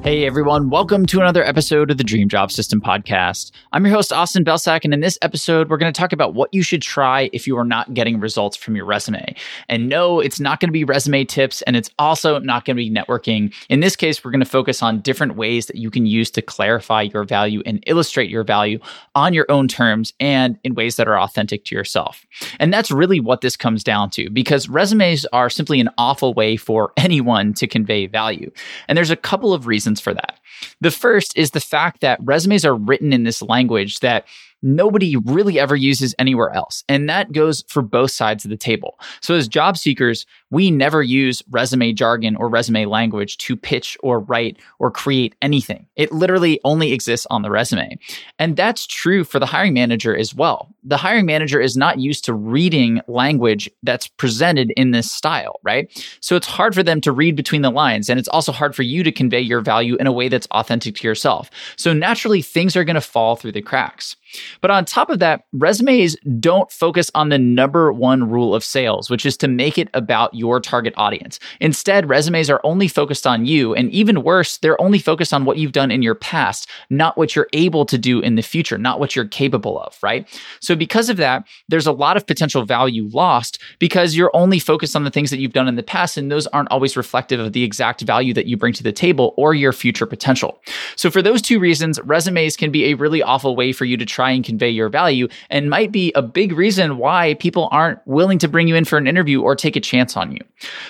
Hey everyone, welcome to another episode of the Dream Job System podcast. I'm your host, Austin Belcak, and in this episode, we're going to talk about what you should try if you are not getting results from your resume. And no, it's not going to be resume tips, and it's also not going to be networking. In this case, we're going to focus on different ways that you can use to clarify your value and illustrate your value on your own terms and in ways that are authentic to yourself. And that's really what this comes down to, because resumes are simply an awful way for anyone to convey value. And there's a couple of reasons for that. The first is the fact that resumes are written in this language that nobody really ever uses anywhere else. And that goes for both sides of the table. So as job seekers, we never use resume jargon or resume language to pitch or write or create anything. It literally only exists on the resume. And that's true for the hiring manager as well. The hiring manager is not used to reading language that's presented in this style, right? So it's hard for them to read between the lines. And it's also hard for you to convey your value in a way that's authentic to yourself. So naturally, things are going to fall through the cracks. But on top of that, resumes don't focus on the number one rule of sales, which is to make it about your target audience. Instead, resumes are only focused on you, and even worse, they're only focused on what you've done in your past, not what you're able to do in the future, not what you're capable of, right? So because of that, there's a lot of potential value lost because you're only focused on the things that you've done in the past, and those aren't always reflective of the exact value that you bring to the table or your future potential. So for those two reasons, resumes can be a really awful way for you to try and convey your value, and might be a big reason why people aren't willing to bring you in for an interview or take a chance on you.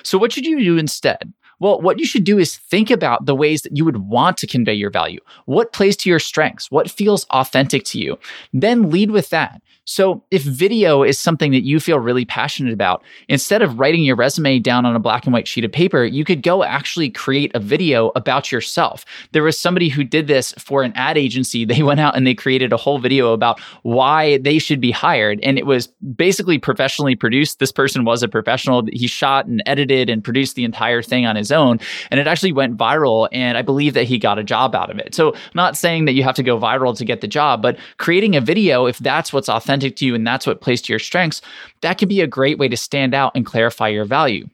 So what should you do instead? Well, what you should do is think about the ways that you would want to convey your value. What plays to your strengths? What feels authentic to you? Then lead with that. So if video is something that you feel really passionate about, instead of writing your resume down on a black and white sheet of paper, you could go actually create a video about yourself. There was somebody who did this for an ad agency. They went out and they created a whole video about why they should be hired. And it was basically professionally produced. This person was a professional. He shot and edited and produced the entire thing on his own, and it actually went viral, and I believe that he got a job out of it. So not saying that you have to go viral to get the job, but creating a video, if that's what's authentic to you and that's what plays to your strengths, that can be a great way to stand out and clarify your value.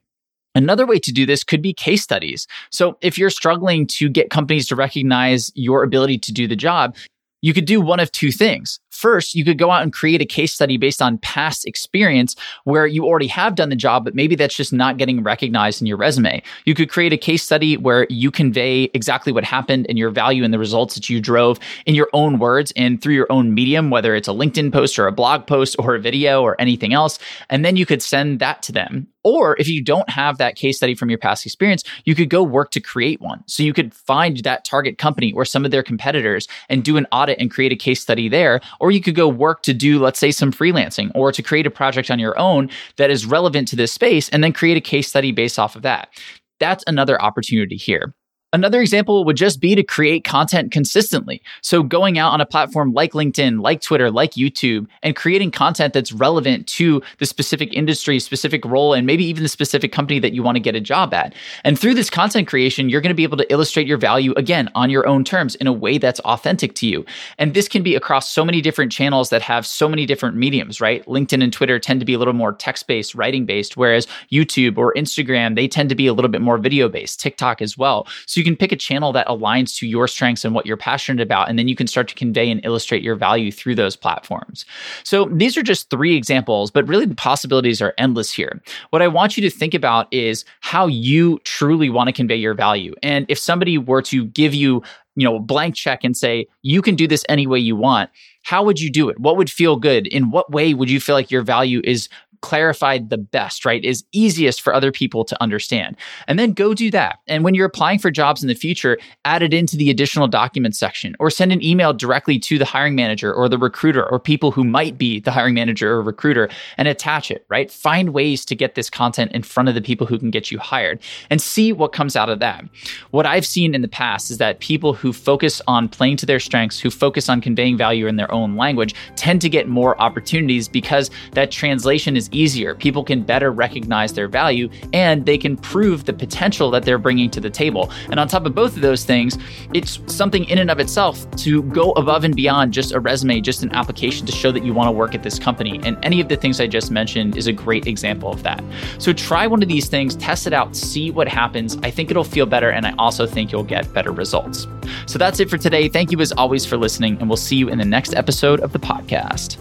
Another way to do this could be case studies. So if you're struggling to get companies to recognize your ability to do the job, you could do one of two things. First, you could go out and create a case study based on past experience where you already have done the job, but maybe that's just not getting recognized in your resume. You could create a case study where you convey exactly what happened and your value and the results that you drove in your own words and through your own medium, whether it's a LinkedIn post or a blog post or a video or anything else. And then you could send that to them. Or if you don't have that case study from your past experience, you could go work to create one. So you could find that target company or some of their competitors and do an audit and create a case study there. Or you could go work to do, let's say, some freelancing or to create a project on your own that is relevant to this space and then create a case study based off of that. That's another opportunity here. Another example would just be to create content consistently. So going out on a platform like LinkedIn, like Twitter, like YouTube, and creating content that's relevant to the specific industry, specific role, and maybe even the specific company that you want to get a job at. And through this content creation, you're going to be able to illustrate your value, again, on your own terms in a way that's authentic to you. And this can be across so many different channels that have so many different mediums, right? LinkedIn and Twitter tend to be a little more text-based, writing-based, whereas YouTube or Instagram, they tend to be a little bit more video-based, TikTok as well. So you can pick a channel that aligns to your strengths and what you're passionate about, and then you can start to convey and illustrate your value through those platforms. So these are just three examples, but really the possibilities are endless here. What I want you to think about is how you truly want to convey your value. And if somebody were to give you, a blank check and say, you can do this any way you want, how would you do it? What would feel good? In what way would you feel like your value is clarified the best, right? Is easiest for other people to understand. And then go do that. And when you're applying for jobs in the future, add it into the additional documents section or send an email directly to the hiring manager or the recruiter or people who might be the hiring manager or recruiter and attach it, right? Find ways to get this content in front of the people who can get you hired and see what comes out of that. What I've seen in the past is that people who focus on playing to their strengths, who focus on conveying value in their own language, tend to get more opportunities because that translation is easier. People can better recognize their value and they can prove the potential that they're bringing to the table. And on top of both of those things, it's something in and of itself to go above and beyond just a resume, just an application to show that you want to work at this company. And any of the things I just mentioned is a great example of that. So try one of these things, test it out, see what happens. I think it'll feel better. And I also think you'll get better results. So that's it for today. Thank you as always for listening, and we'll see you in the next episode of the podcast.